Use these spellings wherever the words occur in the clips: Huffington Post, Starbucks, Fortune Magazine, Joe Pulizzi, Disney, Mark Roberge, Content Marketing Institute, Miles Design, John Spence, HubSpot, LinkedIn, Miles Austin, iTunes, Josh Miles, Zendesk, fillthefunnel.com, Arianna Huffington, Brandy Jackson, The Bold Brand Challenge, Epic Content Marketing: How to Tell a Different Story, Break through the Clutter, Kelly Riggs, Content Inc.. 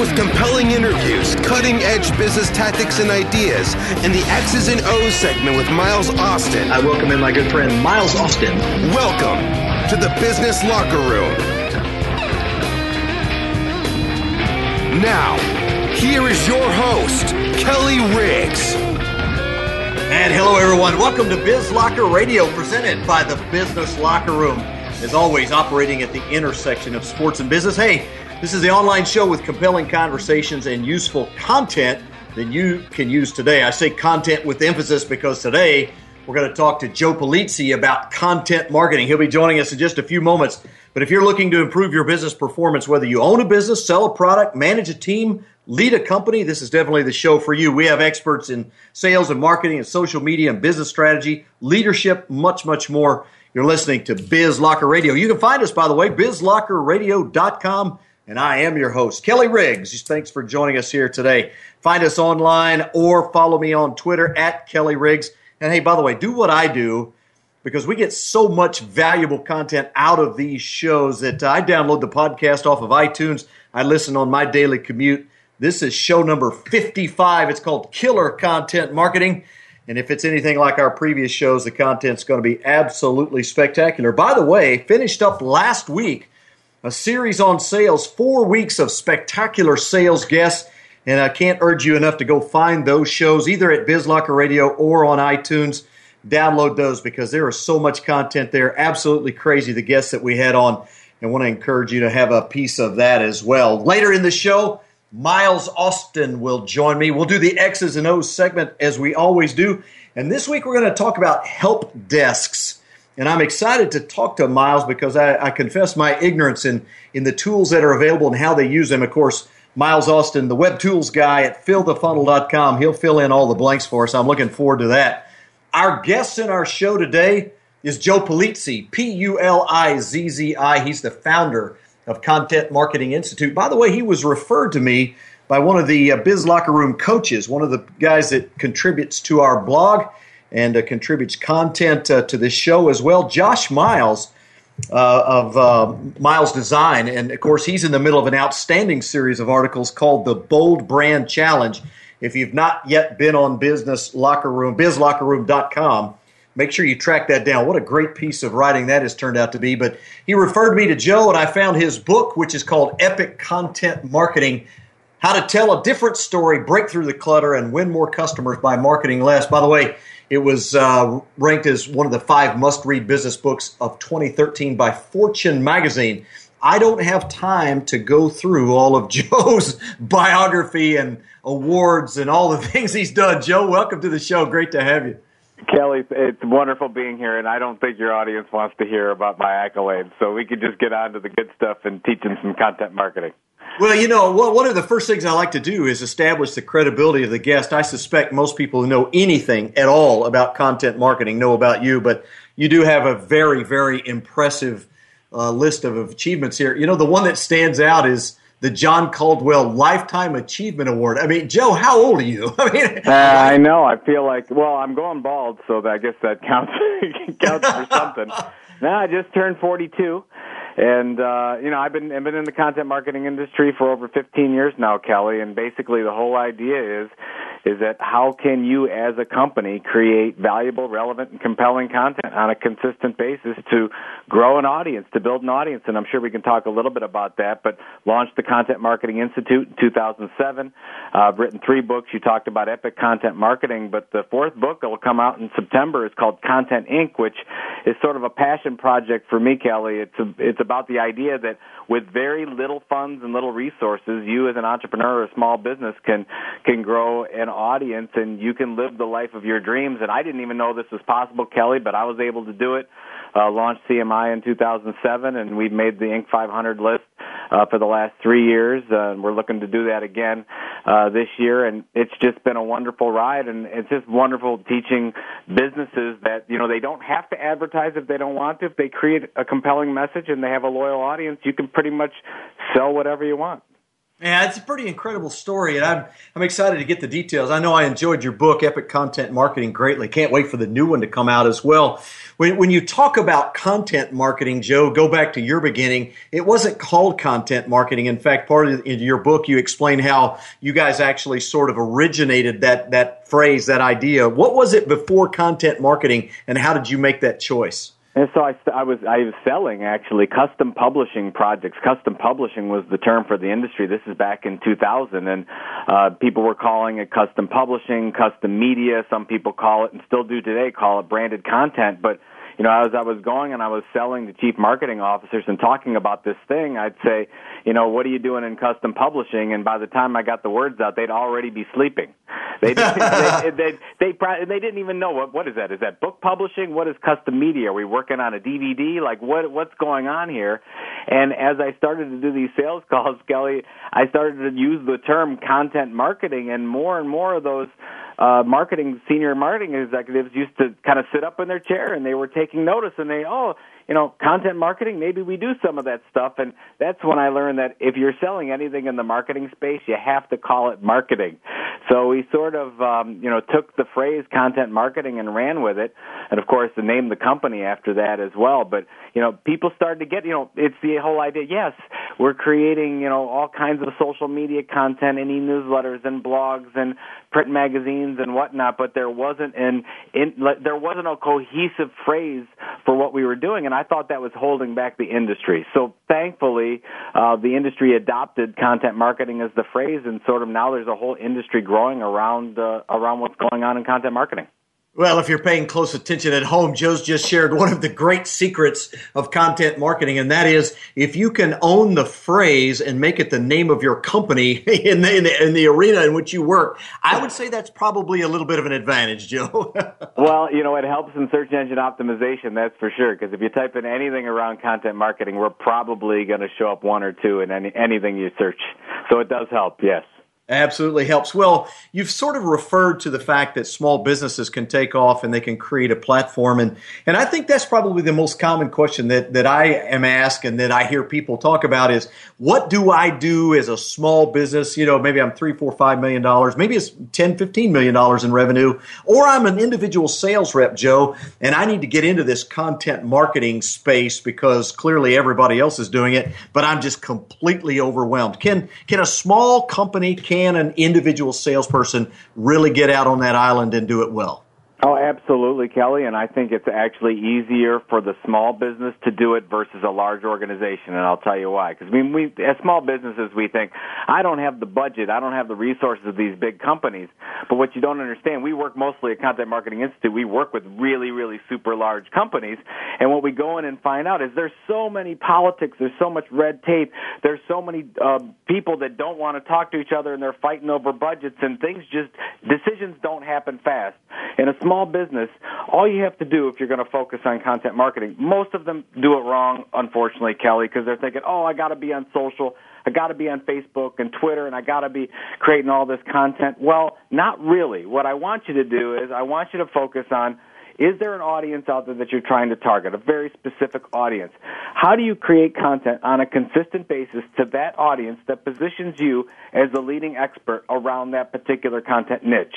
With compelling interviews, cutting-edge business tactics and ideas, and the X's and O's segment with Miles Austin. I welcome in my good friend, Miles Austin. Welcome to the Business Locker Room. Now, here is your host, Kelly Riggs. And hello, everyone. Welcome to Biz Locker Radio, presented by the Business Locker Room. As always, operating at the intersection of sports and business. Hey, this is the online show with compelling conversations and useful content that you can use today. I say content with emphasis because today we're going to talk to Joe Pulizzi about content marketing. He'll be joining us in just a few moments. But if you're looking to improve your business performance, whether you own a business, sell a product, manage a team, lead a company, this is definitely the show for you. We have experts in sales and marketing and social media and business strategy, leadership, much, much more. You're listening to Biz Locker Radio. You can find us, by the way, bizlockerradio.com. And I am your host, Kelly Riggs. Thanks for joining us here today. Find us online or follow me on Twitter at Kelly Riggs. And hey, by the way, do what I do, because we get so much valuable content out of these shows that I download the podcast off of iTunes. I listen on my daily commute. This is show number 55. It's called Killer Content Marketing. And if it's anything like our previous shows, the content's going to be absolutely spectacular. By the way, finished up last week a series on sales, 4 weeks of spectacular sales guests. And I can't urge you enough to go find those shows either at BizLocker Radio or on iTunes. Download those because there is so much content there. Absolutely crazy, the guests that we had on. And I want to encourage you to have a piece of that as well. Later in the show, Miles Austin will join me. We'll do the X's and O's segment as we always do. And this week we're going to talk about help desks. And I'm excited to talk to Miles because I confess my ignorance in the tools that are available and how they use them. Of course, Miles Austin, the web tools guy at fillthefunnel.com, he'll fill in all the blanks for us. I'm looking forward to that. Our guest in our show today is Joe Pulizzi, Pulizzi. He's the founder of Content Marketing Institute. By the way, he was referred to me by one of the Biz Locker Room coaches, one of the guys that contributes to our blog and contributes content to this show as well, Josh Miles of Miles Design. And, of course, he's in the middle of an outstanding series of articles called The Bold Brand Challenge. If you've not yet been on Business Locker Room, bizlockerroom.com, make sure you track that down. What a great piece of writing that has turned out to be. But he referred me to Joe, and I found his book, which is called Epic Content Marketing: How to Tell a Different Story, Break Through the Clutter, and Win More Customers by Marketing Less. By the way, it was ranked as one of the 5 must-read business books of 2013 by Fortune Magazine. I don't have time to go through all of Joe's biography and awards and all the things he's done. Joe, welcome to the show. Great to have you. Kelly, it's wonderful being here, and I don't think your audience wants to hear about my accolades, so we could just get on to the good stuff and teach them some content marketing. Well, you know, one of the first things I like to do is establish the credibility of the guest. I suspect most people who know anything at all about content marketing know about you, but you do have a very, very impressive list of achievements here. You know, the one that stands out is the John Caldwell Lifetime Achievement Award. I mean, Joe, how old are you? I mean, I know. I feel like, well, I'm going bald, so I guess that counts, counts for something. No, I just turned 42. And, you know, I've been in the content marketing industry for over 15 years now, Kelly, and basically the whole idea is is that how can you as a company create valuable, relevant, and compelling content on a consistent basis to grow an audience, to build an audience? And I'm sure we can talk a little bit about that, but launched the Content Marketing Institute in 2007. I've written 3 books. You talked about Epic Content Marketing, but the 4th book that will come out in September is called Content Inc., which is sort of a passion project for me, Kelly. It's about the idea that with very little funds and little resources, you as an entrepreneur or a small business can grow an audience and you can live the life of your dreams. And I didn't even know this was possible, Kelly, but I was able to do it. Launched CMI in 2007, and we've made the Inc. 500 list for the last 3 years. And we're looking to do that again this year, and it's just been a wonderful ride, and it's just wonderful teaching businesses that, you know, they don't have to advertise if they don't want to. If they create a compelling message and they have a loyal audience, you can pretty much sell whatever you want. Yeah, it's a pretty incredible story, and I'm excited to get the details. I know I enjoyed your book, Epic Content Marketing, greatly. Can't wait for the new one to come out as well. When you talk about content marketing, Joe, go back to your beginning. It wasn't called content marketing. In fact, part of in your book, you explain how you guys actually sort of originated that phrase, that idea. What was it before content marketing, and how did you make that choice? And so I was selling, actually, custom publishing projects. Custom publishing was the term for the industry. This is back in 2000, and people were calling it custom publishing, custom media. Some people call it, and still do today, call it branded content. But, you know, as I was going and I was selling to chief marketing officers and talking about this thing, I'd say, you know, what are you doing in custom publishing? And by the time I got the words out, they'd already be sleeping. They didn't even know what is that? Is that book publishing? What is custom media? Are we working on a DVD? Like what's going on here? And as I started to do these sales calls, Kelly, I started to use the term content marketing, and more of those senior marketing executives used to kind of sit up in their chair, and they were taking notice, and you know, content marketing, maybe we do some of that stuff. And that's when I learned that if you're selling anything in the marketing space, you have to call it marketing. So we sort of, took the phrase content marketing and ran with it. And, of course, the name of the company after that as well. But, you know, people started to get, you know, it's the whole idea. Yes, we're creating, you know, all kinds of social media content and e-newsletters and blogs and print magazines and whatnot. But there wasn't a cohesive phrase for what we were doing. And I thought that was holding back the industry. So thankfully, the industry adopted content marketing as the phrase, and sort of now there's a whole industry growing around what's going on in content marketing. Well, if you're paying close attention at home, Joe's just shared one of the great secrets of content marketing, and that is if you can own the phrase and make it the name of your company in the arena in which you work, I would say that's probably a little bit of an advantage, Joe. Well, you know, it helps in search engine optimization, that's for sure, because if you type in anything around content marketing, we're probably going to show up one or two in anything you search. So it does help, yes. Absolutely helps. Well, you've sort of referred to the fact that small businesses can take off and they can create a platform. And I think that's probably the most common question that I am asked and that I hear people talk about is, what do I do as a small business? You know, maybe I'm $3, $4, $5 million. Maybe it's $10, $15 million in revenue. Or I'm an individual sales rep, Joe, and I need to get into this content marketing space because clearly everybody else is doing it, but I'm just completely overwhelmed. Can a small company, can an individual salesperson really get out on that island and do it well? Oh, absolutely, Kelly, and I think it's actually easier for the small business to do it versus a large organization, and I'll tell you why. Because, I mean, we, as small businesses, we think, I don't have the budget, I don't have the resources of these big companies, but what you don't understand, we work mostly at Content Marketing Institute, we work with really, really super large companies, and what we go in and find out is there's so many politics, there's so much red tape, there's so many people that don't want to talk to each other, and they're fighting over budgets, and decisions don't happen fast. In a small business, all you have to do if you're going to focus on content marketing, most of them do it wrong, unfortunately, Kelly, because they're thinking, oh, I got to be on social, I got to be on Facebook and Twitter, and I got to be creating all this content. Well, not really. What I want you to do is I want you to focus on, is there an audience out there that you're trying to target, a very specific audience? How do you create content on a consistent basis to that audience that positions you as the leading expert around that particular content niche?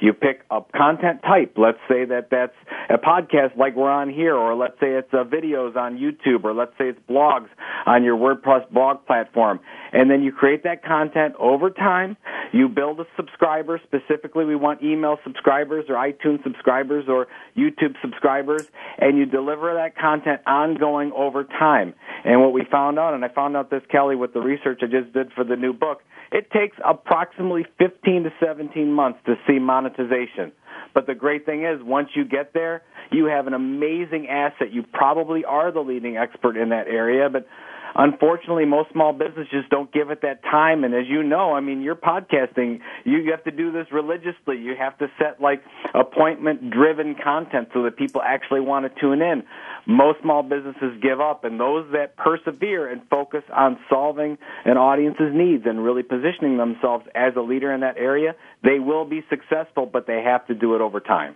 You pick a content type. Let's say that that's a podcast like we're on here, or let's say it's videos on YouTube, or let's say it's blogs on your WordPress blog platform. And then you create that content over time. You build a subscriber. Specifically, we want email subscribers or iTunes subscribers or YouTube subscribers, and you deliver that content ongoing over time. And what we found out, and I found out this, Kelly, with the research I just did for the new book, it takes approximately 15 to 17 months to see monetization. But the great thing is, once you get there, you have an amazing asset. You probably are the leading expert in that area, but unfortunately, most small businesses don't give it that time. And as you know, I mean, you're podcasting. You have to do this religiously. You have to set, like, appointment-driven content so that people actually want to tune in. Most small businesses give up, and those that persevere and focus on solving an audience's needs and really positioning themselves as a leader in that area, they will be successful, but they have to do it over time.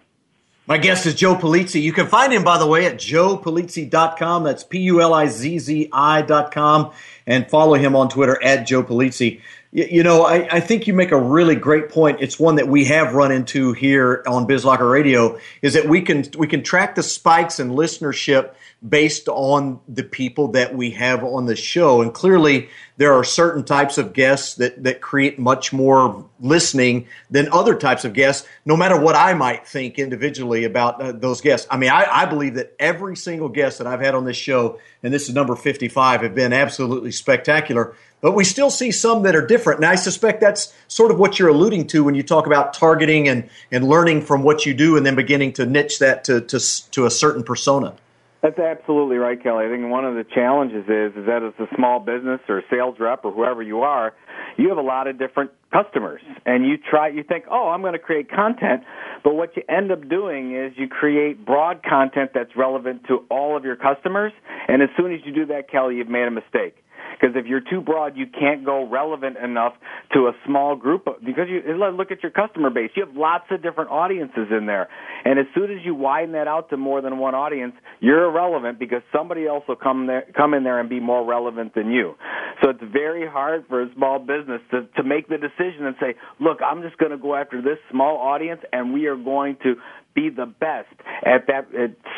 My guest is Joe Pulizzi. You can find him, by the way, at joepulizzi.com. That's Pulizzi.com. And follow him on Twitter at Joe Pulizzi. You know, I think you make a really great point. It's one that we have run into here on BizLocker Radio, is that we can track the spikes in listenership based on the people that we have on the show. And clearly, there are certain types of guests that create much more listening than other types of guests, no matter what I might think individually about those guests. I mean, I believe that every single guest that I've had on this show, and this is number 55, have been absolutely spectacular. But we still see some that are different. And I suspect that's sort of what you're alluding to when you talk about targeting and learning from what you do and then beginning to niche that to a certain persona. That's absolutely right, Kelly. I think one of the challenges is that as a small business or sales rep or whoever you are, you have a lot of different customers. And you think, oh, I'm going to create content. But what you end up doing is you create broad content that's relevant to all of your customers. And as soon as you do that, Kelly, you've made a mistake. Because if you're too broad, you can't go relevant enough to a small group. Because you look at your customer base. You have lots of different audiences in there. And as soon as you widen that out to more than one audience, you're irrelevant because somebody else will come in there and be more relevant than you. So it's very hard for a small business to make the decision and say, look, I'm just going to go after this small audience, and we are going to be the best at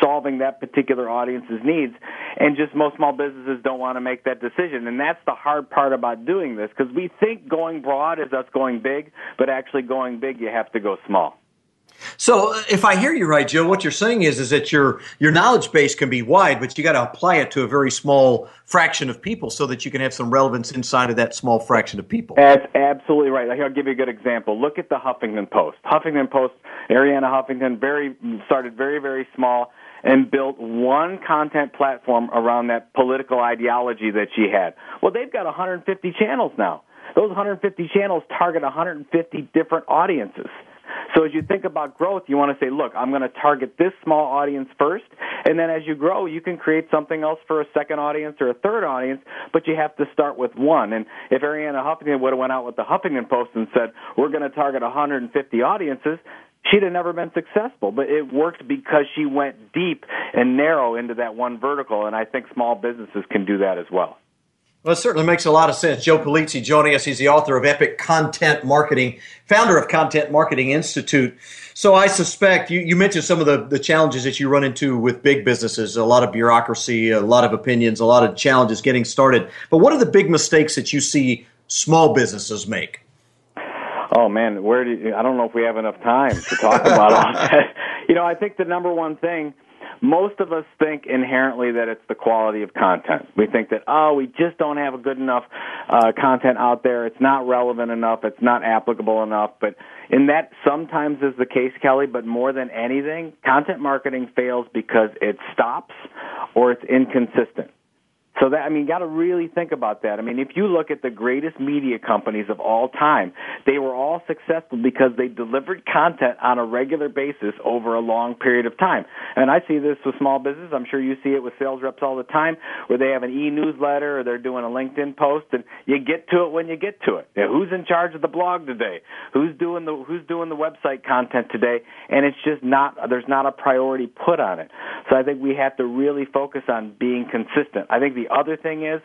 solving that particular audience's needs. And just most small businesses don't want to make that decision. And that's the hard part about doing this, because we think going broad is us going big, but actually going big, you have to go small. So if I hear you right, Joe, what you're saying is that your knowledge base can be wide, but you got to apply it to a very small fraction of people so that you can have some relevance inside of that small fraction of people. That's absolutely right. I'll give you a good example. Look at the Huffington Post. Arianna Huffington started very, very small and built one content platform around that political ideology that she had. Well, they've got 150 channels now. Those 150 channels target 150 different audiences. So as you think about growth, you want to say, look, I'm going to target this small audience first, and then as you grow, you can create something else for a second audience or a third audience, but you have to start with one. And if Arianna Huffington would have went out with the Huffington Post and said, we're going to target 150 audiences, she'd have never been successful, but it worked because she went deep and narrow into that one vertical, and I think small businesses can do that as well. Well, it certainly makes a lot of sense. Joe Pulizzi joining us. He's the author of Epic Content Marketing, founder of Content Marketing Institute. So I suspect you mentioned some of the challenges that you run into with big businesses, a lot of bureaucracy, a lot of opinions, a lot of challenges getting started. But what are the big mistakes that you see small businesses make? Oh, man, I don't know if we have enough time to talk about all that. You know, I think the number one thing, most of us think inherently that it's the quality of content. We think that, we just don't have a good enough content out there. It's not relevant enough. It's not applicable enough. But in that sometimes is the case, Kelly, but more than anything, content marketing fails because it stops or it's inconsistent. So that, you got to really think about that. If you look at the greatest media companies of all time, they were all successful because they delivered content on a regular basis over a long period of time. And I see this with small business. I'm sure you see it with sales reps all the time, where they have an e-newsletter or they're doing a LinkedIn post, and you get to it when you get to it. You know, who's in charge of the blog today? Who's doing the website content today? And it's just there's not a priority put on it. So I think we have to really focus on being consistent. I think the other thing is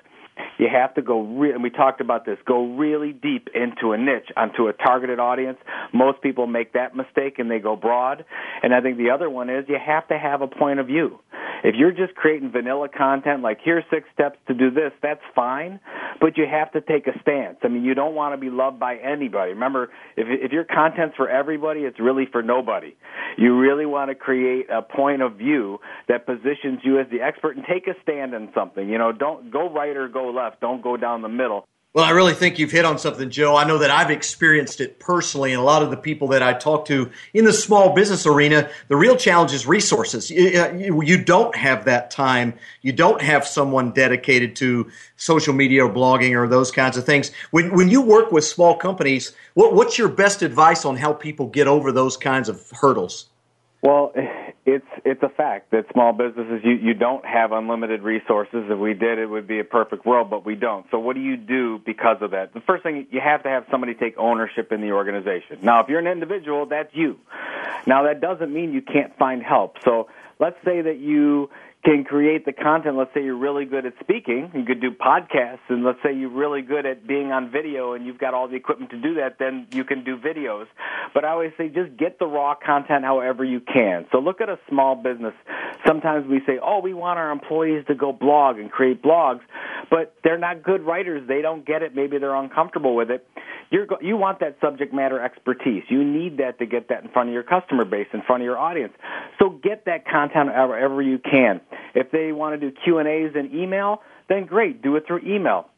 You have to go, and we talked about this, go really deep into a niche, onto a targeted audience. Most people make that mistake and they go broad. And I think the other one is you have to have a point of view. If you're just creating vanilla content, like here's 6 steps to do this, that's fine, but you have to take a stance. I mean, you don't want to be loved by anybody. Remember, if your content's for everybody, it's really for nobody. You really want to create a point of view that positions you as the expert and take a stand in something. You know, don't go right or go left. Don't go down the middle. Well, I really think you've hit on something, Joe. I know that I've experienced it personally, and a lot of the people that I talk to in the small business arena, the real challenge is resources. You don't have that time. You don't have someone dedicated to social media or blogging or those kinds of things. When you work with small companies, what's your best advice on how people get over those kinds of hurdles? Well, it's a fact that small businesses, you don't have unlimited resources. If we did, it would be a perfect world, but we don't. So what do you do because of that? The first thing, you have to have somebody take ownership in the organization. Now, if you're an individual, that's you. Now, that doesn't mean you can't find help. So let's say that you can create the content. Let's say you're really good at speaking. You could do podcasts. And let's say you're really good at being on video and you've got all the equipment to do that, then you can do videos. But I always say just get the raw content however you can. So look at a small business. Sometimes we say, oh, we want our employees to go blog and create blogs, but they're not good writers. They don't get it. Maybe they're uncomfortable with it. You want that subject matter expertise. You need that to get that in front of your customer base, in front of your audience. So get that content however you can. If they want to do Q&As in email, then great, do it through email.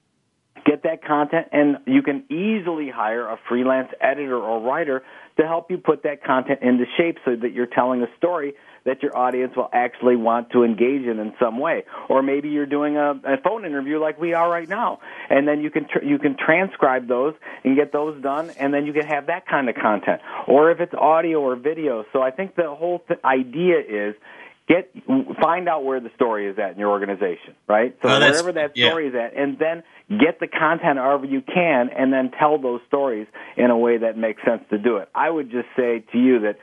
Get that content, and you can easily hire a freelance editor or writer to help you put that content into shape so that you're telling a story that your audience will actually want to engage in some way. Or maybe you're doing a phone interview like we are right now, and then you can transcribe those and get those done, and then you can have that kind of content. Or if it's audio or video. So I think the whole idea is find out where the story is at in your organization, right? So wherever that story is at, and then get the content however you can, and then tell those stories in a way that makes sense to do it. I would just say to you that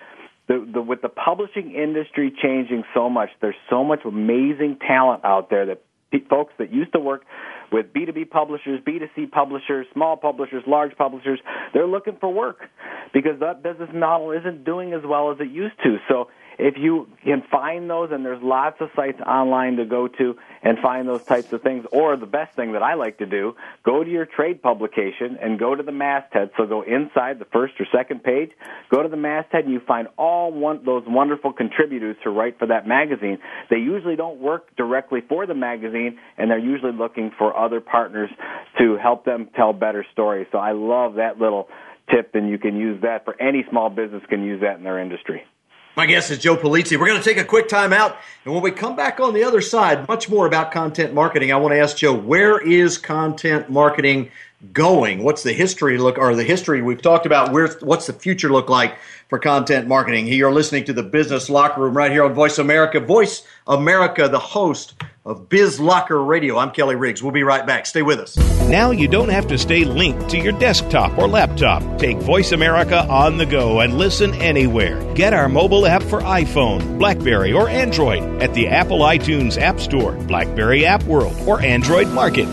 with the publishing industry changing so much, there's so much amazing talent out there that folks that used to work with B2B publishers, B2C publishers, small publishers, large publishers, they're looking for work because that business model isn't doing as well as it used to. So if you can find those, and there's lots of sites online to go to and find those types of things, or the best thing that I like to do, go to your trade publication and go to the masthead. So go inside the first or second page, go to the masthead, and you find those wonderful contributors who write for that magazine. They usually don't work directly for the magazine, and they're usually looking for other partners to help them tell better stories. So I love that little tip, and you can use that for any small business can use that in their industry. My guest is Joe Pulizzi. We're going to take a quick time out, and when we come back on the other side, much more about content marketing. I want to ask Joe, where is content marketing going? What's the history look, or the history we've talked about? What's the future look like for content marketing? You're listening to the Business Locker Room right here on Voice America. Voice America, the host of Biz Locker Radio. I'm Kelly Riggs. We'll be right back. Stay with us. Now you don't have to stay linked to your desktop or laptop. Take Voice America on the go and listen anywhere. Get our mobile app for iPhone, BlackBerry, or Android at the Apple iTunes App Store, BlackBerry App World, or Android Market.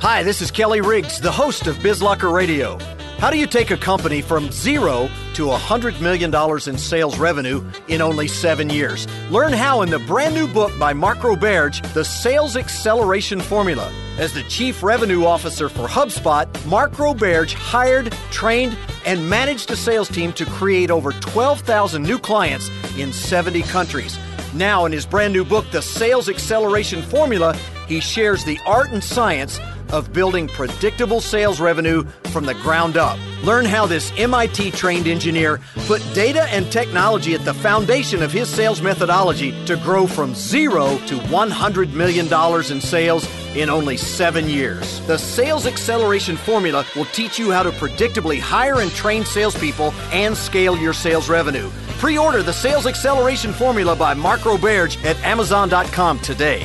Hi, this is Kelly Riggs, the host of Biz Locker Radio. How do you take a company from zero to $100 million in sales revenue in only 7 years? Learn how in the brand new book by Mark Roberge, The Sales Acceleration Formula. As the Chief Revenue Officer for HubSpot, Mark Roberge hired, trained, and managed a sales team to create over 12,000 new clients in 70 countries. Now in his brand new book, The Sales Acceleration Formula, he shares the art and science of building predictable sales revenue from the ground up. Learn how this MIT-trained engineer put data and technology at the foundation of his sales methodology to grow from zero to $100 million in sales in only 7 years. The Sales Acceleration Formula will teach you how to predictably hire and train salespeople and scale your sales revenue. Pre-order The Sales Acceleration Formula by Mark Roberge at Amazon.com today.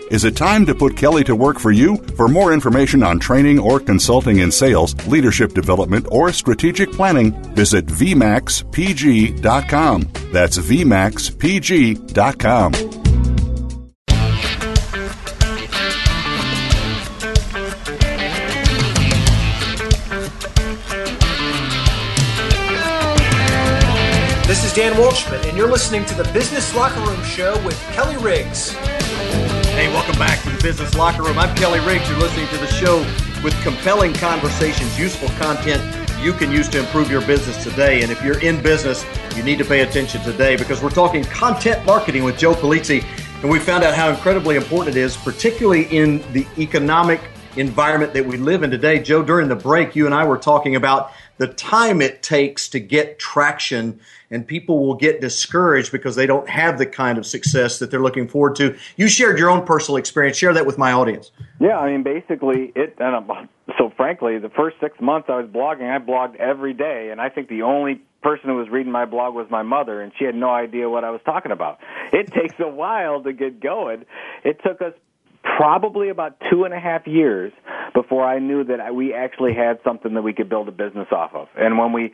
Is it time to put Kelly to work for you? For more information on training or consulting in sales, leadership development, or strategic planning, visit VMAXPG.com. That's VMAXPG.com. This is Dan Walshman, and you're listening to the Business Locker Room Show with Kelly Riggs. Hey, welcome back to the Business Locker Room. I'm Kelly Riggs. You're listening to the show with compelling conversations, useful content you can use to improve your business today. And if you're in business, you need to pay attention today because we're talking content marketing with Joe Pulizzi. And we found out how incredibly important it is, particularly in the economic environment that we live in today. Joe, during the break, you and I were talking about the time it takes to get traction, and people will get discouraged because they don't have the kind of success that they're looking forward to. You shared your own personal experience. Share that with my audience. Yeah, I mean, basically, frankly, the first 6 months I was blogging, I blogged every day, and I think the only person who was reading my blog was my mother, and she had no idea what I was talking about. It takes a while to get going. It took us probably about 2.5 years before I knew that we actually had something that we could build a business off of. And when we,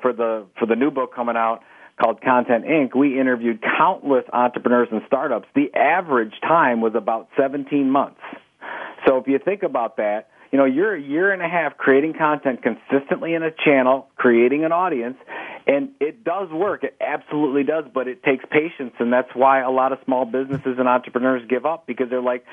for the new book coming out called Content Inc., we interviewed countless entrepreneurs and startups. The average time was about 17 months. So if you think about that, you're a 1.5 years creating content consistently in a channel, creating an audience, and it does work. It absolutely does, but it takes patience, and that's why a lot of small businesses and entrepreneurs give up because they're like,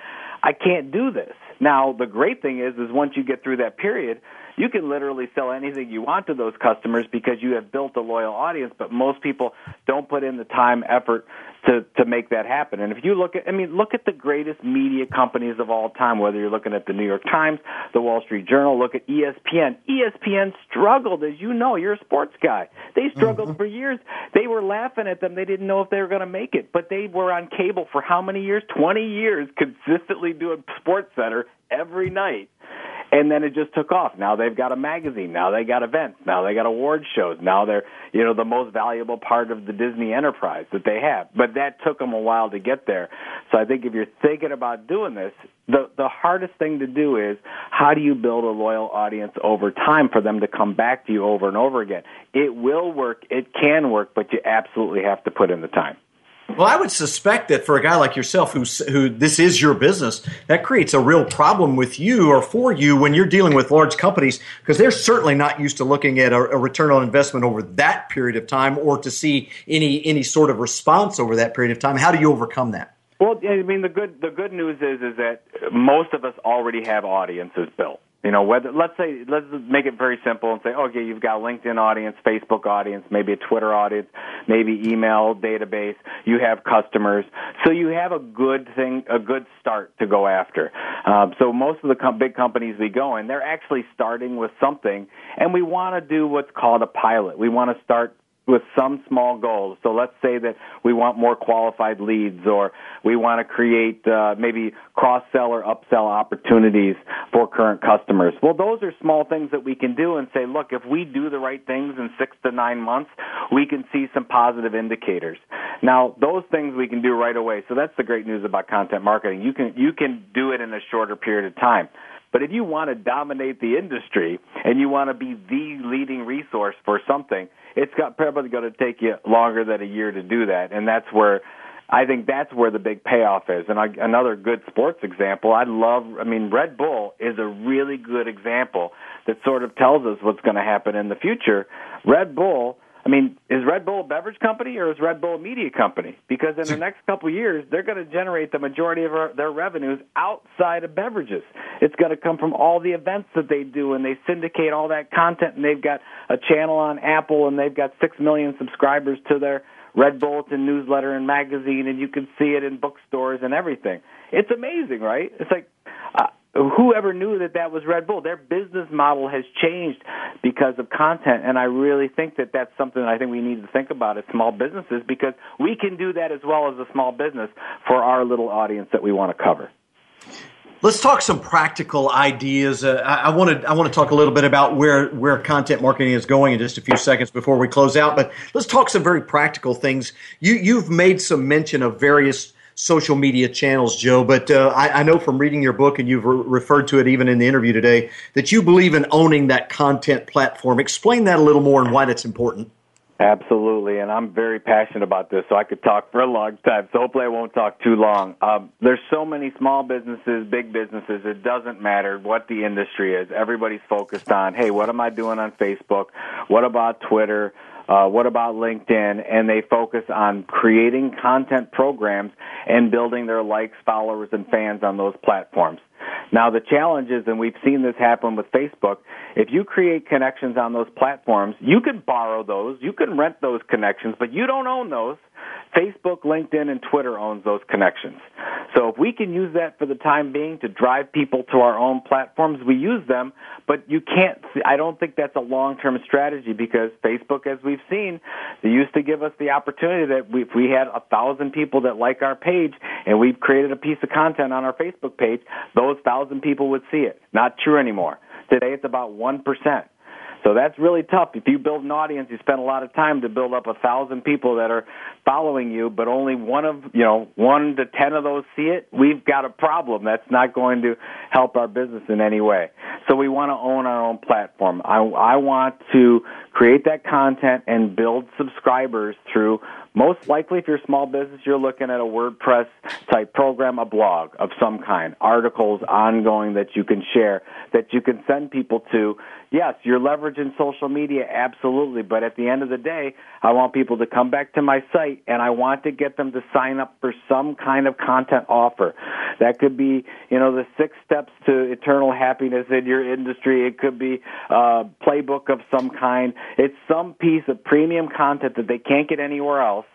I can't do this. Now, the great thing is once you get through that period, you can literally sell anything you want to those customers because you have built a loyal audience, but most people don't put in the time, effort to make that happen. And if you look at the greatest media companies of all time, whether you're looking at the New York Times, the Wall Street Journal, look at ESPN. ESPN struggled, as you know. You're a sports guy. They struggled for years. They were laughing at them. They didn't know if they were going to make it, but they were on cable for how many years? 20 years consistently doing SportsCenter every night. And then it just took off. Now they've got a magazine. Now they got events. Now they got award shows. Now they're, the most valuable part of the Disney enterprise that they have. But that took them a while to get there. So I think if you're thinking about doing this, the hardest thing to do is how do you build a loyal audience over time for them to come back to you over and over again? It will work. It can work, but you absolutely have to put in the time. Well, I would suspect that for a guy like yourself who this is your business, that creates a real problem with you or for you when you're dealing with large companies because they're certainly not used to looking at a return on investment over that period of time or to see any sort of response over that period of time. How do you overcome that? Well, I mean, the good news is that most of us already have audiences built. Let's make it very simple and say, okay, you've got LinkedIn audience, Facebook audience, maybe a Twitter audience, maybe email database. You have customers, so you have a good start to go after. So most of the big companies we go in, they're actually starting with something, and we want to do what's called a pilot. We want to start with some small goals. So let's say that we want more qualified leads or we want to create maybe cross-sell or upsell opportunities for current customers. Well, those are small things that we can do and say, look, if we do the right things in 6 to 9 months, we can see some positive indicators. Now, those things we can do right away. So that's the great news about content marketing. You can do it in a shorter period of time. But if you want to dominate the industry and you want to be the leading resource for something, it's probably going to take you longer than a year to do that. And that's where I think that's where the big payoff is. And another good sports example, Red Bull is a really good example that sort of tells us what's going to happen in the future. Red Bull, is Red Bull a beverage company or is Red Bull a media company? Because in the next couple of years, they're going to generate the majority of their revenues outside of beverages. It's going to come from all the events that they do, and they syndicate all that content, and they've got a channel on Apple, and they've got 6 million subscribers to their Red Bulletin newsletter and magazine, and you can see it in bookstores and everything. It's amazing, right? It's like whoever knew that was Red Bull? Their business model has changed because of content, and I really think that that's something that I think we need to think about as small businesses because we can do that as well as a small business for our little audience that we want to cover. Let's talk some practical ideas. I want to talk a little bit about where content marketing is going in just a few seconds before we close out. But let's talk some very practical things. You've made some mention of various social media channels, Joe. But I know from reading your book, and you've referred to it even in the interview today, that you believe in owning that content platform. Explain that a little more and why that's important. Absolutely, and I'm very passionate about this, so I could talk for a long time, so hopefully I won't talk too long. There's so many small businesses, big businesses, it doesn't matter what the industry is. Everybody's focused on, hey, what am I doing on Facebook? What about Twitter? What about LinkedIn? And they focus on creating content programs and building their likes, followers, and fans on those platforms. Now, the challenge is, and we've seen this happen with Facebook, if you create connections on those platforms, you can borrow those, you can rent those connections, but you don't own those. Facebook, LinkedIn, and Twitter owns those connections. So if we can use that for the time being to drive people to our own platforms, we use them, but you can't, I don't think that's a long-term strategy because Facebook, as we've seen, they used to give us the opportunity that if we had 1,000 people that like our page and we've created a piece of content on our Facebook page, those 1,000 people would see it. Not true anymore. Today it's about 1%. So that's really tough. If you build an audience, you spend a lot of time to build up 1,000 people that are following you, but only 1 to 10 of those see it. We've got a problem. That's not going to help our business in any way. So we want to own our own platform. I want to create that content and build subscribers through. Most likely, if you're a small business, you're looking at a WordPress-type program, a blog of some kind, articles ongoing that you can share, that you can send people to. Yes, you're leveraging social media, absolutely, but at the end of the day, I want people to come back to my site, and I want to get them to sign up for some kind of content offer. That could be, the 6 steps to eternal happiness in your industry. It could be a playbook of some kind. It's some piece of premium content that they can't get anywhere else.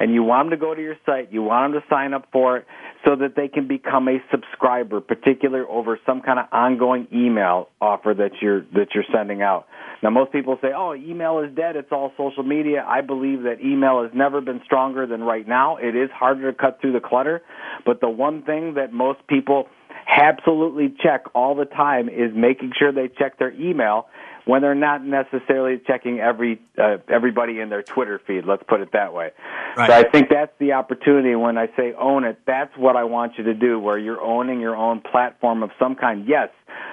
And you want them to go to your site, you want them to sign up for it so that they can become a subscriber, particularly over some kind of ongoing email offer that you're sending out. Now, most people say, oh, email is dead, it's all social media. I believe that email has never been stronger than right now. It is harder to cut through the clutter, but the one thing that most people absolutely check all the time is making sure they check their email when they're not necessarily checking everybody in their Twitter feed, let's put it that way. Right. So I think that's the opportunity. When I say own it, that's what I want you to do, where you're owning your own platform of some kind. Yes,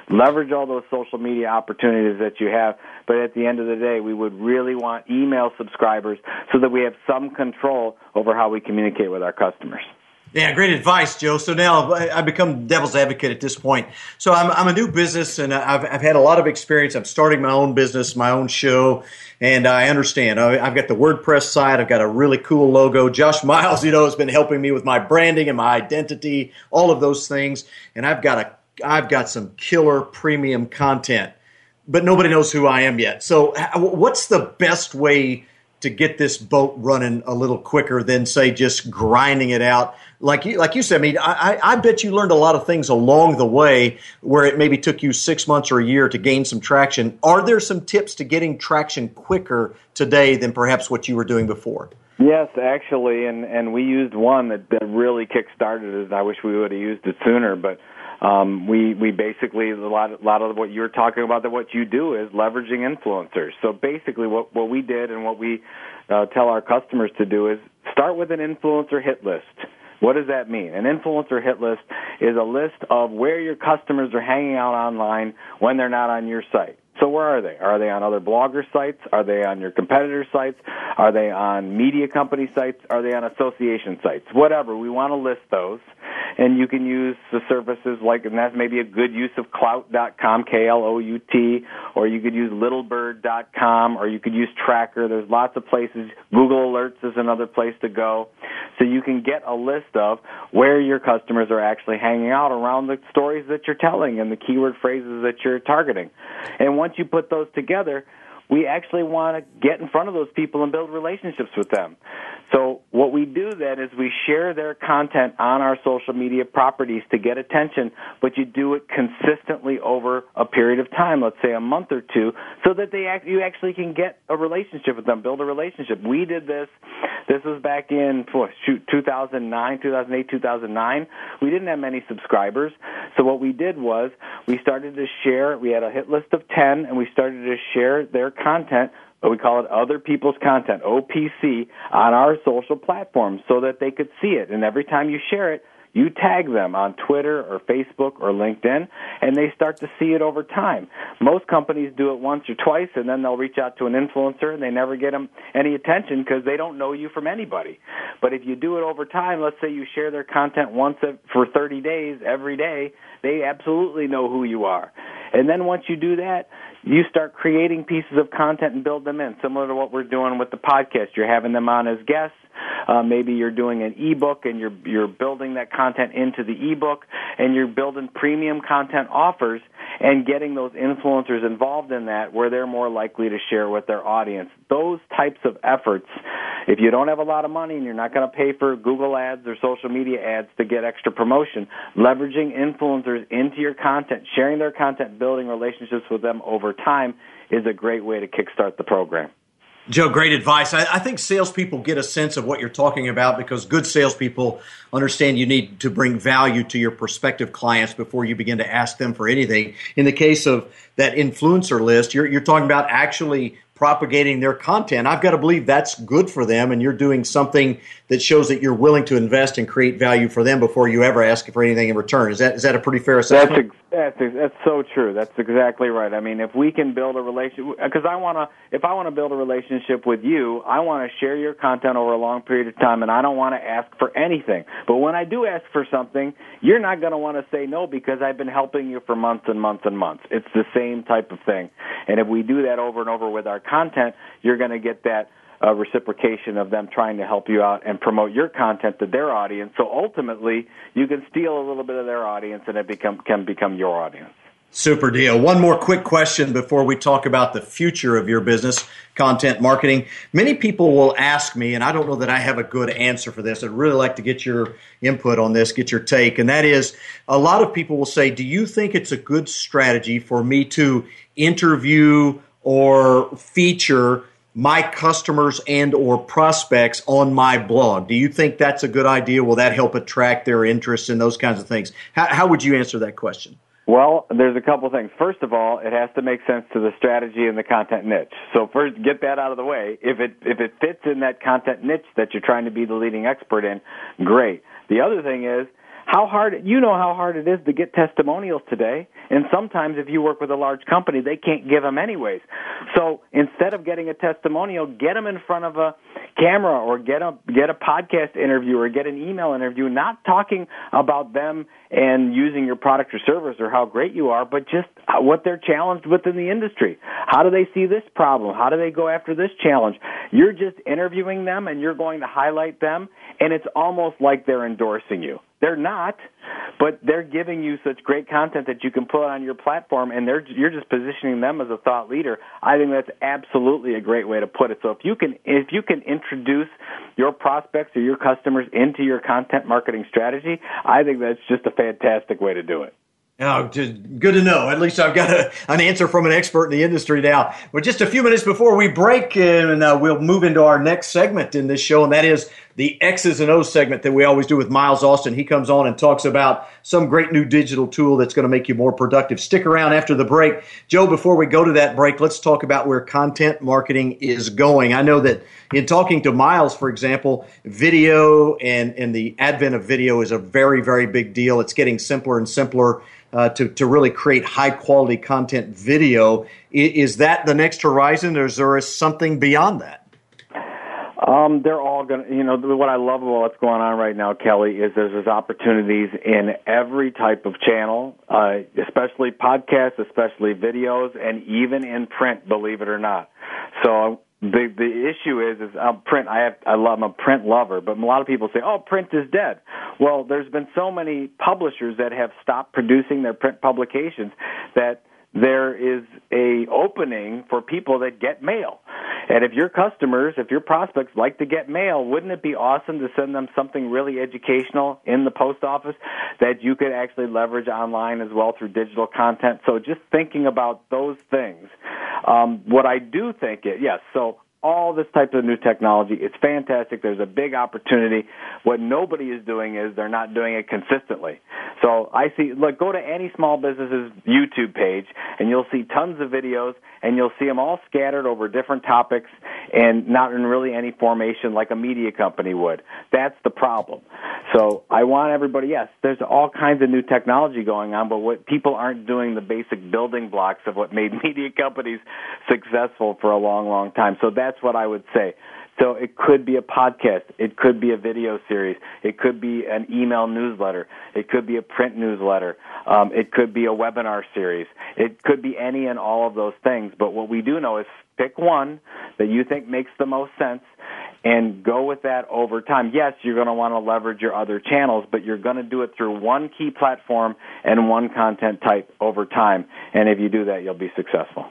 leverage all those social media opportunities that you have, but at the end of the day, we would really want email subscribers so that we have some control over how we communicate with our customers. Yeah, great advice, Joe. So now I've become devil's advocate at this point. So I'm a new business, and I've had a lot of experience. I'm starting my own business, my own show, and I understand. I've got the WordPress side. I've got a really cool logo. Josh Miles, has been helping me with my branding and my identity, all of those things. And I've got some killer premium content, but nobody knows who I am yet. So what's the best way to get this boat running a little quicker than, say, just grinding it out? Like you said, I mean, I bet you learned a lot of things along the way where it maybe took you 6 months or a year to gain some traction. Are there some tips to getting traction quicker today than perhaps what you were doing before? Yes, actually, and we used one that really kick-started it. I wish we would have used it sooner, but we basically, a lot of what you're talking about, that what you do is leveraging influencers. So basically what we did and what we tell our customers to do is start with an influencer hit list. What does that mean? An influencer hit list is a list of where your customers are hanging out online when they're not on your site. So where are they? Are they on other blogger sites? Are they on your competitor sites? Are they on media company sites? Are they on association sites? Whatever. We want to list those. And you can use the services like, and that's maybe a good use of Klout.com, Klout, or you could use LittleBird.com, or you could use Tracker. There's lots of places. Google Alerts is another place to go. So you can get a list of where your customers are actually hanging out around the stories that you're telling and the keyword phrases that you're targeting. And once you put those together, we actually want to get in front of those people and build relationships with them. So What we do then is we share their content on our social media properties to get attention, but you do it consistently over a period of time, let's say a month or two, so that you actually can get a relationship with them, build a relationship. We did this. This was back in 2008, 2009. We didn't have many subscribers. So what we did was we started to share. We had a hit list of 10, and we started to share their content. We call it other people's content, OPC, on our social platforms so that they could see it. And every time you share it, you tag them on Twitter or Facebook or LinkedIn, and they start to see it over time. Most companies do it once or twice, and then they'll reach out to an influencer, and they never get them any attention because they don't know you from anybody. But if you do it over time, let's say you share their content once for 30 days every day, they absolutely know who you are. And then once you do that, you start creating pieces of content and build them in, similar to what we're doing with the podcast. You're having them on as guests. Maybe you're doing an ebook and you're building that content into the ebook, and you're building premium content offers and getting those influencers involved in that, where they're more likely to share with their audience. Those types of efforts. If you don't have a lot of money and you're not going to pay for Google ads or social media ads to get extra promotion, leveraging influencers into your content, sharing their content, building relationships with them over time is a great way to kickstart the program. Joe, great advice. I think salespeople get a sense of what you're talking about because good salespeople understand you need to bring value to your prospective clients before you begin to ask them for anything. In the case of that influencer list, you're talking about actually propagating their content. I've got to believe that's good for them, and you're doing something that shows that you're willing to invest and create value for them before you ever ask for anything in return. Is that a pretty fair assessment? That's so true. That's exactly right. I mean, if we can build a relationship, because if I want to build a relationship with you, I want to share your content over a long period of time, and I don't want to ask for anything. But when I do ask for something, you're not going to want to say no because I've been helping you for months and months and months. It's the same type of thing. And if we do that over and over with our content, you're going to get that reciprocation of them trying to help you out and promote your content to their audience. So ultimately, you can steal a little bit of their audience, and it can become your audience. Super deal. One more quick question before we talk about the future of your business, content marketing. Many people will ask me, and I don't know that I have a good answer for this. I'd really like to get your input on this, get your take. And that is, a lot of people will say, do you think it's a good strategy for me to interview or feature my customers and or prospects on my blog? Do you think that's a good idea? Will that help attract their interest in those kinds of things? How would you answer that question? Well, there's a couple things. First of all, it has to make sense to the strategy and the content niche. So first, get that out of the way. If it fits in that content niche that you're trying to be the leading expert in, great. The other thing is, how hard it is to get testimonials today, and sometimes if you work with a large company, they can't give them anyways. So instead of getting a testimonial, get them in front of a camera, or get a podcast interview, or get an email interview, not talking about them and using your product or service or how great you are, but just what they're challenged with in the industry. How do they see this problem? How do they go after this challenge? You're just interviewing them, and you're going to highlight them, and it's almost like they're endorsing you. They're not, but they're giving you such great content that you can put on your platform, and you're just positioning them as a thought leader. I think that's absolutely a great way to put it. So if you can introduce your prospects or your customers into your content marketing strategy, I think that's just a fantastic way to do it. Oh, good to know. At least I've got an answer from an expert in the industry now. Well, just a few minutes before we break, and we'll move into our next segment in this show, and that is the X's and O's segment that we always do with Miles Austin. He comes on and talks about some great new digital tool that's going to make you more productive. Stick around after the break. Joe, before we go to that break, let's talk about where content marketing is going. I know that in talking to Miles, for example, video and the advent of video is a very, very big deal. It's getting simpler and simpler to really create high-quality content video. Is that the next horizon, or is there something beyond that? They're all going to, what I love about what's going on right now, Kelly, is there's opportunities in every type of channel, especially podcasts, especially videos, and even in print, believe it or not. So the issue is print. I'm a print lover, but a lot of people say, "Oh, print is dead." Well, there's been so many publishers that have stopped producing their print publications that there is a opening for people that get mail, And if your customers, if your prospects like to get mail, wouldn't it be awesome to send them something really educational in the post office that you could actually leverage online as well through digital content? So just thinking about those things. What I do think, so all this type of new technology, it's fantastic. There's a big opportunity. What nobody is doing is they're not doing it consistently. So I see, look, go to any small business's YouTube page, and you'll see tons of videos, and you'll see them all scattered over different topics and not in really any formation like a media company would. That's the problem. So I want everybody, yes, there's all kinds of new technology going on, but what people aren't doing the basic building blocks of what made media companies successful for a long, long time. So that's what I would say. So it could be a podcast. It could be a video series. It could be an email newsletter. It could be a print newsletter. It could be a webinar series. It could be any and all of those things. But what we do know is pick one that you think makes the most sense and go with that over time. Yes, you're going to want to leverage your other channels, but you're going to do it through one key platform and one content type over time. And if you do that, you'll be successful.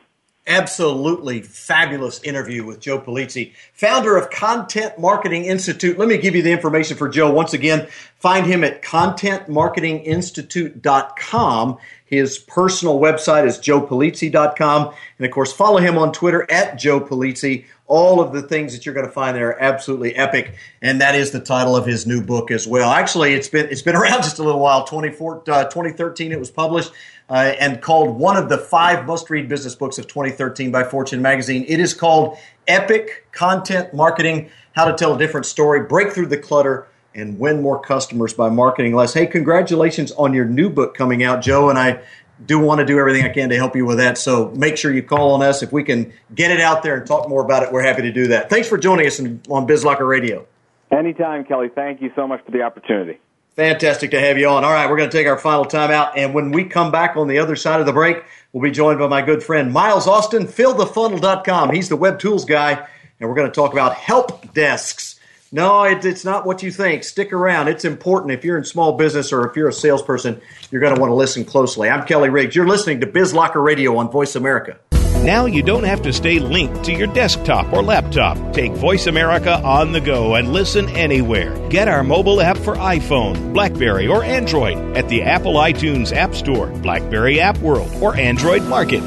Absolutely fabulous interview with Joe Pulizzi, founder of Content Marketing Institute. Let me give you the information for Joe. Once again, find him at contentmarketinginstitute.com. His personal website is joepulizzi.com. And, of course, follow him on Twitter at Joe Pulizzi. All of the things that you're going to find there are absolutely epic. And that is the title of his new book as well. Actually, it's been around just a little while. 2013 it was published and called one of the 5 must-read business books of 2013 by Fortune Magazine. It is called Epic Content Marketing: How to Tell a Different Story, Break Through the Clutter, and Win More Customers by Marketing Less. Hey, congratulations on your new book coming out, Joe, and I do want to do everything I can to help you with that, so make sure you call on us. If we can get it out there and talk more about it, we're happy to do that. Thanks for joining us on BizLocker Radio. Anytime, Kelly. Thank you so much for the opportunity. Fantastic to have you on. All right, we're going to take our final time out, and when we come back on the other side of the break, we'll be joined by my good friend Miles Austin, fillthefunnel.com. He's the web tools guy, and we're going to talk about help desks. No, it's not what you think. Stick around. It's important. If you're in small business or if you're a salesperson, you're going to want to listen closely. I'm Kelly Riggs. You're listening to BizLocker Radio on Voice America. Now you don't have to stay linked to your desktop or laptop. Take Voice America on the go and listen anywhere. Get our mobile app for iPhone, BlackBerry, or Android at the Apple iTunes App Store, BlackBerry App World, or Android Market.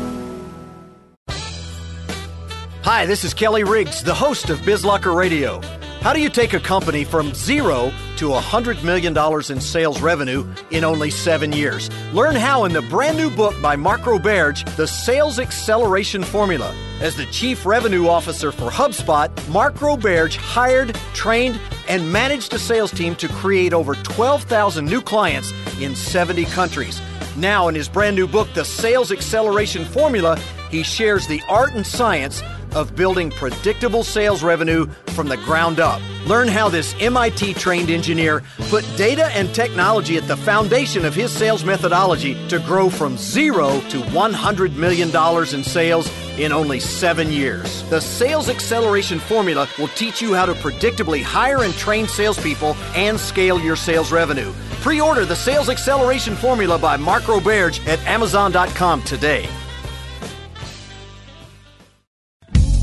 Hi, this is Kelly Riggs, the host of BizLocker Radio. How do you take a company from zero to $100 million in sales revenue in only 7 years? Learn how in the brand new book by Mark Roberge, The Sales Acceleration Formula. As the Chief Revenue Officer for HubSpot, Mark Roberge hired, trained, and managed a sales team to create over 12,000 new clients in 70 countries. Now in his brand new book, The Sales Acceleration Formula, he shares the art and science of building predictable sales revenue from the ground up. Learn how this MIT-trained engineer put data and technology at the foundation of his sales methodology to grow from zero to $100 million in sales in only 7 years. The Sales Acceleration Formula will teach you how to predictably hire and train salespeople and scale your sales revenue. Pre-order The Sales Acceleration Formula by Mark Roberge at Amazon.com today.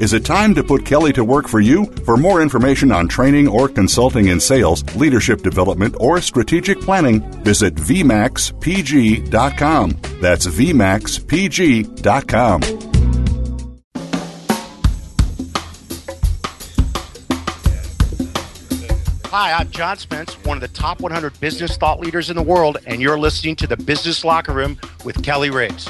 Is it time to put Kelly to work for you? For more information on training or consulting in sales, leadership development, or strategic planning, visit vmaxpg.com. That's vmaxpg.com. Hi, I'm John Spence, one of the top 100 business thought leaders in the world, and you're listening to the Business Locker Room with Kelly Riggs.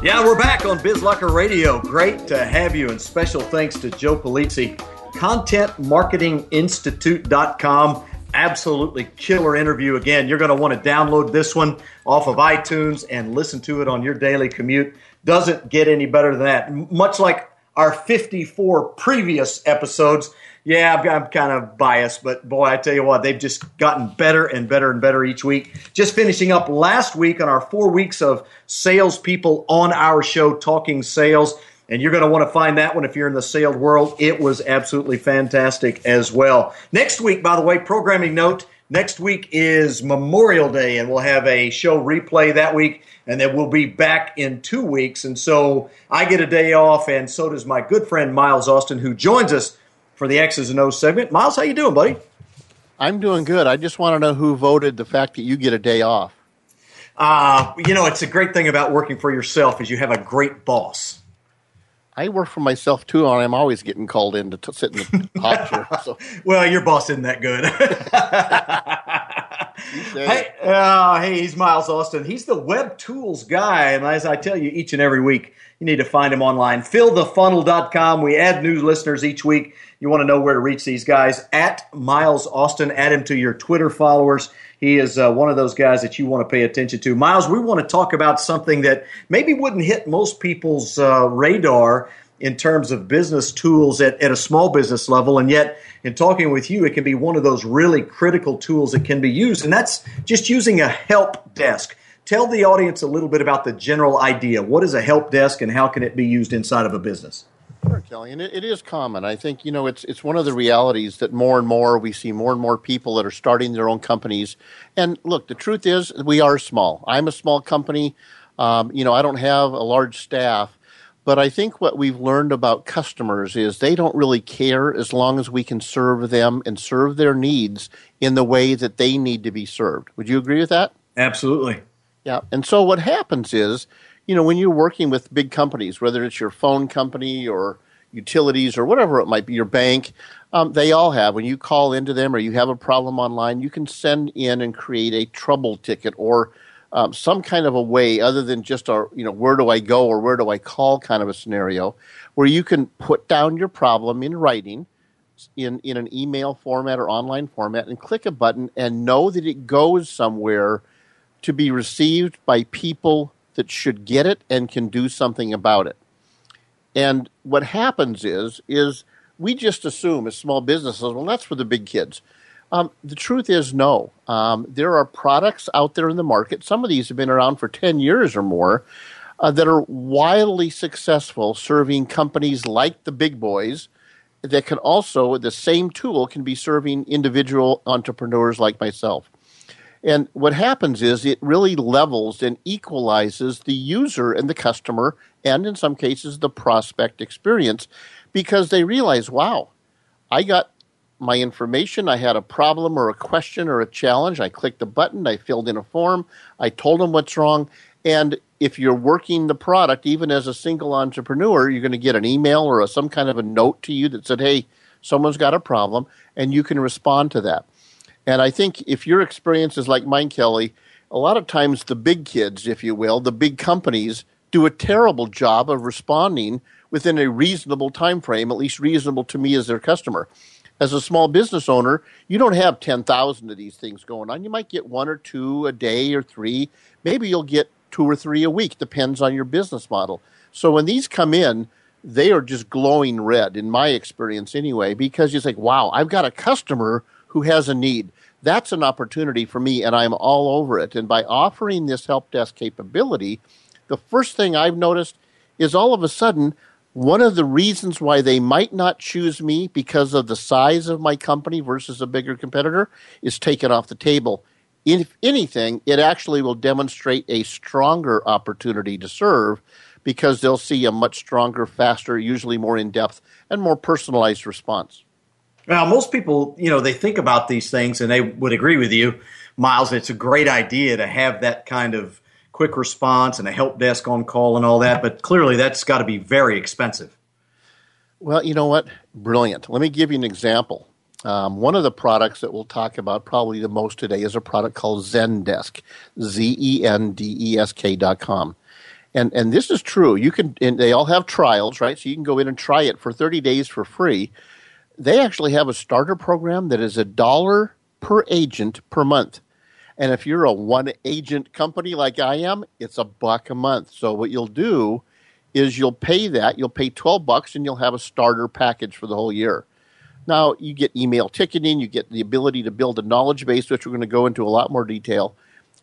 Yeah, we're back on BizLocker Radio. Great to have you, and special thanks to Joe Pulizzi, ContentMarketingInstitute.com. Absolutely killer interview. Again, you're going to want to download this one off of iTunes and listen to it on your daily commute. Doesn't get any better than that. Much like our 54 previous episodes, Yeah, I'm kind of biased, but boy, I tell you what, they've just gotten better and better and better each week. Just finishing up last week on our 4 weeks of salespeople on our show, Talking Sales, and you're going to want to find that one if you're in the sales world. It was absolutely fantastic as well. Next week, by the way, programming note, next week is Memorial Day, and we'll have a show replay that week, and then we'll be back in 2 weeks. And so I get a day off, and so does my good friend Miles Austin, who joins us for the X's and O's segment. Miles, how you doing, buddy? I'm doing good. I just want to know who voted the fact that you get a day off. You know, it's a great thing about working for yourself is you have a great boss. I work for myself, too, and I'm always getting called in to sit in the hot chair. So. Well, your boss isn't that good. Hey, he's Miles Austin. He's the web tools guy, and as I tell you each and every week, you need to find him online, fillthefunnel.com. We add new listeners each week. You want to know where to reach these guys. At Miles Austin, add him to your Twitter followers. He is one of those guys that you want to pay attention to. Miles, we want to talk about something that maybe wouldn't hit most people's radar in terms of business tools at a small business level, and yet in talking with you, it can be one of those really critical tools that can be used, and that's just using a help desk. Tell the audience a little bit about the general idea. What is a help desk, and how can it be used inside of a business? Sure, Kelly, and it is common. I think, you know, it's one of the realities that more and more we see more and more people that are starting their own companies. And look, the truth is we are small. I'm a small company. You know, I don't have a large staff. But I think what we've learned about customers is they don't really care as long as we can serve them and serve their needs in the way that they need to be served. Would you agree with that? Absolutely. Yeah. And so what happens is, you know, when you're working with big companies, whether it's your phone company or utilities or whatever it might be, your bank, they all have. When you call into them or you have a problem online, you can send in and create a trouble ticket or some kind of a way other than just a, you know, where do I go or where do I call kind of a scenario where you can put down your problem in writing in an email format or online format and click a button and know that it goes somewhere to be received by people that should get it and can do something about it. And what happens is we just assume as small businesses, well, that's for the big kids. The truth is no. There are products out there in the market, some of these have been around for 10 years or more, that are wildly successful serving companies like the big boys that can also, the same tool can be serving individual entrepreneurs like myself. And what happens is it really levels and equalizes the user and the customer and, in some cases, the prospect experience because they realize, wow, I got my information. I had a problem or a question or a challenge. I clicked a button. I filled in a form. I told them what's wrong. And if you're working the product, even as a single entrepreneur, you're going to get an email or some kind of a note to you that said, hey, someone's got a problem, and you can respond to that. And I think if your experience is like mine, Kelly, a lot of times the big kids, if you will, the big companies do a terrible job of responding within a reasonable time frame, at least reasonable to me as their customer. As a small business owner, you don't have 10,000 of these things going on. You might get one or two a day or three. Maybe you'll get two or three a week. Depends on your business model. So when these come in, they are just glowing red, in my experience anyway, because you think, wow, I've got a customer who has a need. That's an opportunity for me, and I'm all over it. And by offering this help desk capability, the first thing I've noticed is all of a sudden, one of the reasons why they might not choose me because of the size of my company versus a bigger competitor is taken off the table. If anything, it actually will demonstrate a stronger opportunity to serve because they'll see a much stronger, faster, usually more in-depth, and more personalized response. Now, most people, you know, they think about these things and they would agree with you, Miles. It's a great idea to have that kind of quick response and a help desk on call and all that. But clearly that's got to be very expensive. Well, you know what? Brilliant. Let me give you an example. One of the products that we'll talk about probably the most today is a product called Zendesk, Zendesk.com. And this is true. You can, and they all have trials, right? So you can go in and try it for 30 days for free. They actually have a starter program that is $1 per agent per month. And if you're a one-agent company like I am, it's $1 a month. So what you'll do is you'll pay $12 and you'll have a starter package for the whole year. Now, you get email ticketing, you get the ability to build a knowledge base, which we're going to go into a lot more detail.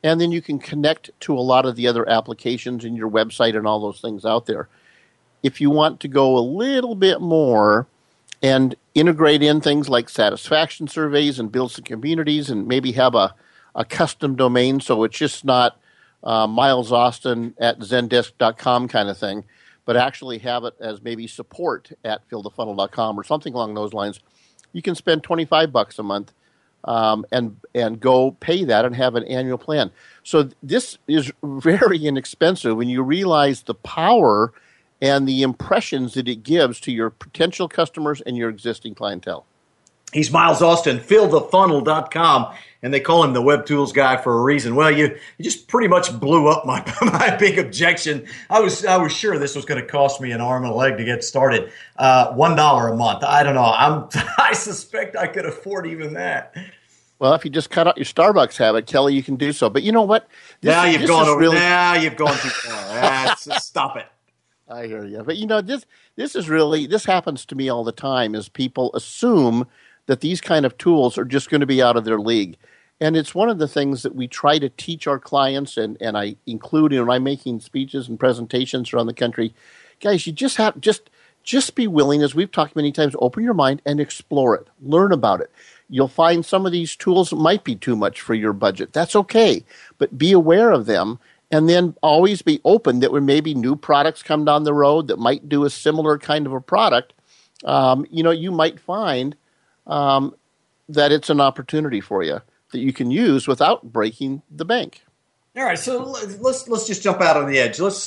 And then you can connect to a lot of the other applications in your website and all those things out there. If you want to go a little bit more and integrate in things like satisfaction surveys and build some communities and maybe have a custom domain so it's just not Miles Austin at Zendesk.com kind of thing, but actually have it as maybe support at fillthefunnel.com or something along those lines, you can spend $25 a month and go pay that and have an annual plan. So this is very inexpensive when you realize the power and the impressions that it gives to your potential customers and your existing clientele. He's Miles Austin, fillthefunnel.com, and they call him the Web Tools guy for a reason. Well, you just pretty much blew up my big objection. I was sure this was going to cost me an arm and a leg to get started. $1 a month. I don't know. I suspect I could afford even that. Well, if you just cut out your Starbucks habit, Kelly, you can do so. But you know what? Now you've gone too far. Stop it. I hear you. But you know, this is really, this happens to me all the time, is people assume that these kind of tools are just going to be out of their league. And it's one of the things that we try to teach our clients, and I include in my making speeches and presentations around the country. Guys, you just have, just be willing, as we've talked many times, open your mind and explore it. Learn about it. You'll find some of these tools might be too much for your budget. That's okay. But be aware of them. And then always be open that when maybe new products come down the road that might do a similar kind of a product, you might find that it's an opportunity for you that you can use without breaking the bank. All right, so let's just jump out on the edge. Let's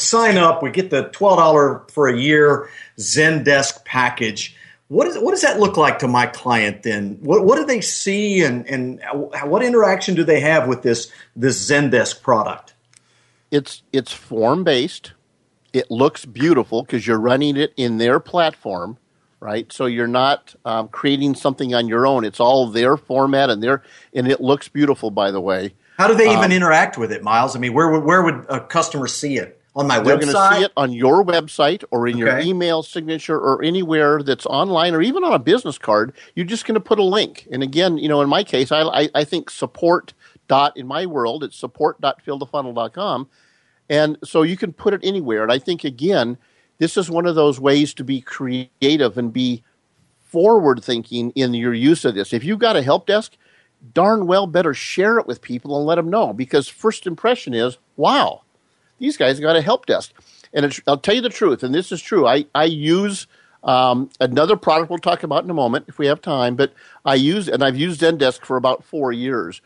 sign up. We get the $12 for a year Zendesk package. What does that look like to my client then? What do they see and what interaction do they have with this Zendesk product? It's form-based. It looks beautiful because you're running it in their platform, right? So you're not creating something on your own. It's all their format and it looks beautiful, by the way. How do they even interact with it, Miles? I mean, where would a customer see it? On my website? They're going to see it on your website or in your email signature or anywhere that's online or even on a business card. You're just going to put a link. And again, in my case, I think in my world, it's support.fillthefunnel.com. And so you can put it anywhere. And I think, again, this is one of those ways to be creative and be forward-thinking in your use of this. If you've got a help desk, darn well better share it with people and let them know, because first impression is, wow, these guys got a help desk. And I'll tell you the truth, and this is true. I use another product we'll talk about in a moment if we have time, but I've used Zendesk for about 4 years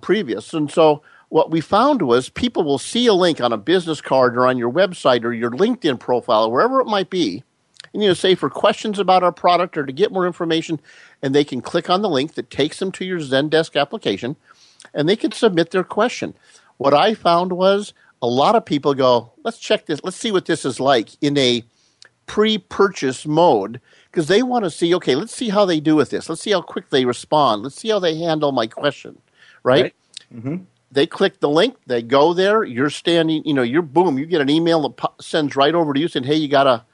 previous. And so what we found was people will see a link on a business card or on your website or your LinkedIn profile or wherever it might be, and say for questions about our product or to get more information, and they can click on the link that takes them to your Zendesk application, and they can submit their question. What I found was a lot of people go, let's check this. Let's see what this is like in a pre-purchase mode, because they want to see, okay, let's see how they do with this. Let's see how quick they respond. Let's see how they handle my question, right? Mm-hmm. They click the link. They go there. You're standing, you're boom. You get an email that sends right over to you saying, hey, you got a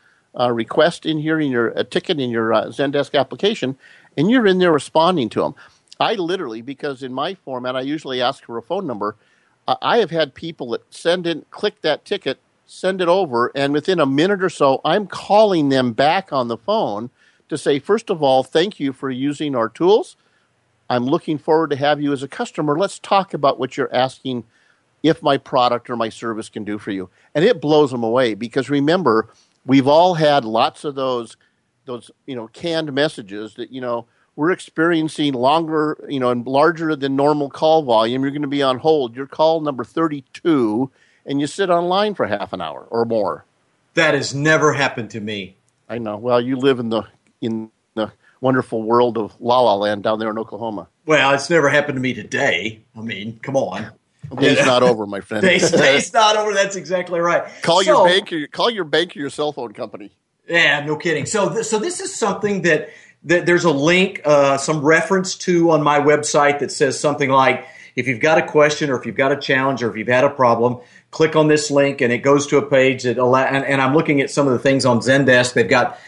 request in here, a ticket in your Zendesk application, and you're in there responding to them. I literally, because in my format, I usually ask for a phone number, I have had people that click that ticket, send it over, and within a minute or so, I'm calling them back on the phone to say, first of all, thank you for using our tools. I'm looking forward to have you as a customer. Let's talk about what you're asking if my product or my service can do for you. And it blows them away because, remember, we've all had lots of those canned messages that, we're experiencing longer, and larger than normal call volume. You're going to be on hold. Your call number 32, and you sit online for half an hour or more. That has never happened to me. I know. Well, you live in the wonderful world of La La Land down there in Oklahoma. Well, it's never happened to me today. I mean, come on. Day's not over, my friend. Day's not over. That's exactly right. Call your bank or your cell phone company. Yeah, no kidding. So this is something that. There's a link, some reference to on my website that says something like, if you've got a question or if you've got a challenge or if you've had a problem, click on this link, and it goes to a page that and I'm looking at some of the things on Zendesk. They've got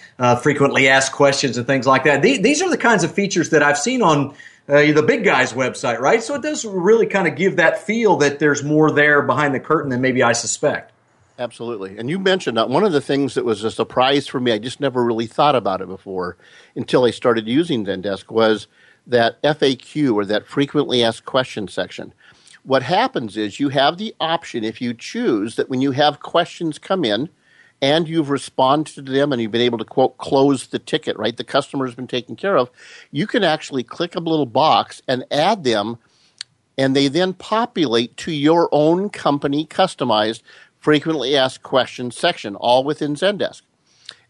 frequently asked questions and things like that. These are the kinds of features that I've seen on the big guy's website, right? So it does really kind of give that feel that there's more there behind the curtain than maybe I suspect. Absolutely. And you mentioned that one of the things that was a surprise for me, I just never really thought about it before until I started using Zendesk, was that FAQ, or that frequently asked question section. What happens is you have the option, if you choose, that when you have questions come in and you've responded to them and you've been able to, quote, close the ticket, right, the customer's been taken care of, you can actually click a little box and add them, and they then populate to your own company customized frequently asked questions section, all within Zendesk.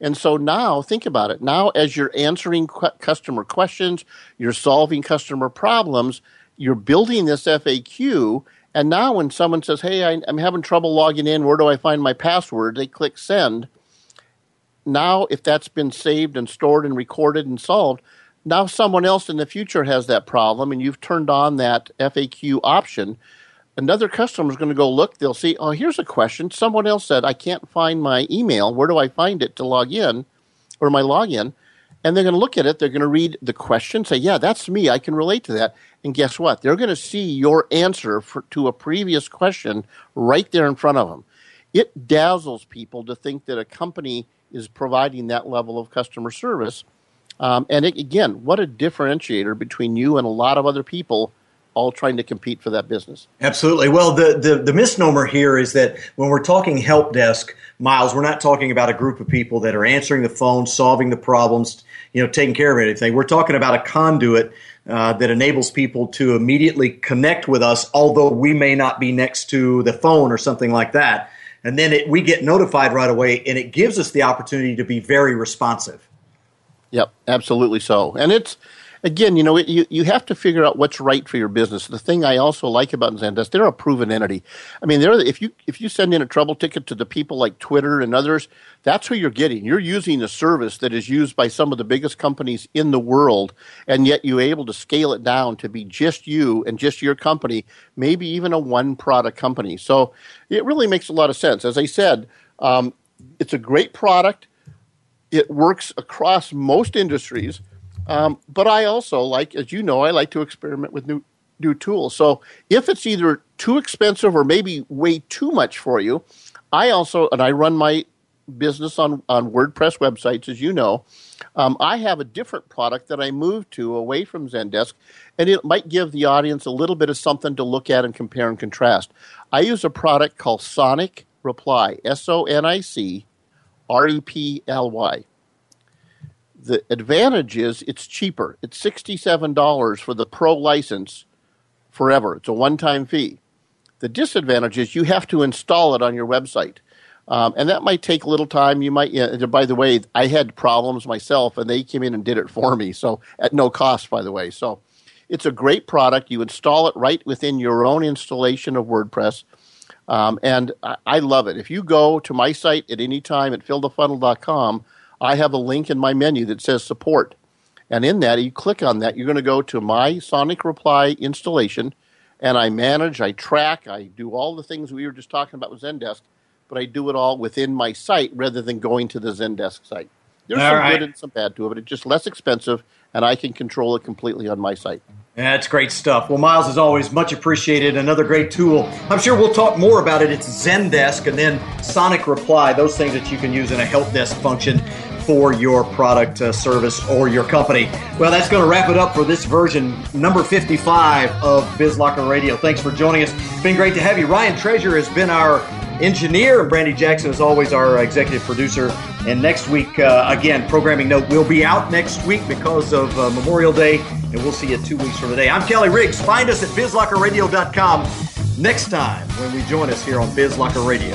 And so now, think about it. Now, as you're answering customer questions, you're solving customer problems, you're building this FAQ, and now when someone says, hey, I'm having trouble logging in, where do I find my password? They click send. Now, if that's been saved and stored and recorded and solved, now someone else in the future has that problem, and you've turned on that FAQ option. Another customer is going to go look. They'll see, oh, here's a question. Someone else said, I can't find my email. Where do I find it to log in, or my login? And they're going to look at it. They're going to read the question, say, yeah, that's me. I can relate to that. And guess what? They're going to see your answer to a previous question right there in front of them. It dazzles people to think that a company is providing that level of customer service. And again, what a differentiator between you and a lot of other people all trying to compete for that business. Absolutely. Well, the misnomer here is that when we're talking help desk, Miles, we're not talking about a group of people that are answering the phone, solving the problems, taking care of anything. We're talking about a conduit that enables people to immediately connect with us, although we may not be next to the phone or something like that. And then we get notified right away, and it gives us the opportunity to be very responsive. Yep, absolutely so. And it's, again, you have to figure out what's right for your business. The thing I also like about Zendesk, they're a proven entity. I mean, if you send in a trouble ticket to the people like Twitter and others, that's who you're getting. You're using a service that is used by some of the biggest companies in the world, and yet you're able to scale it down to be just you and just your company, maybe even a one-product company. So it really makes a lot of sense. As I said, it's a great product. It works across most industries. But I also like, as you know, I like to experiment with new tools. So if it's either too expensive or maybe way too much for you, I run my business on WordPress websites, as you know. I have a different product that I moved to away from Zendesk, and it might give the audience a little bit of something to look at and compare and contrast. I use a product called Sonic Reply, SonicReply. The advantage is it's cheaper. It's $67 for the pro license forever. It's a one-time fee. The disadvantage is you have to install it on your website. And that might take a little time. By the way, I had problems myself, and they came in and did it for me. So at no cost, by the way. So it's a great product. You install it right within your own installation of WordPress. And I love it. If you go to my site at any time at fillthefunnel.com, I have a link in my menu that says support. And in that, you click on that, you're going to go to my Sonic Reply installation, and I manage, I track, I do all the things we were just talking about with Zendesk, but I do it all within my site rather than going to the Zendesk site. There's all some right. Good and some bad to it, but it's just less expensive, and I can control it completely on my site. That's great stuff. Well, Miles, as always, much appreciated. Another great tool. I'm sure we'll talk more about it. It's Zendesk and then Sonic Reply, those things that you can use in a help desk function for your product, service, or your company. Well, that's going to wrap it up for this version, number 55 of BizLocker Radio. Thanks for joining us. It's been great to have you. Ryan Treasure has been our engineer, and Brandy Jackson is always our executive producer. And next week, again, programming note, we'll be out next week because of Memorial Day, and we'll see you 2 weeks from today. I'm Kelly Riggs. Find us at bizlockerradio.com next time when we join us here on BizLocker Radio.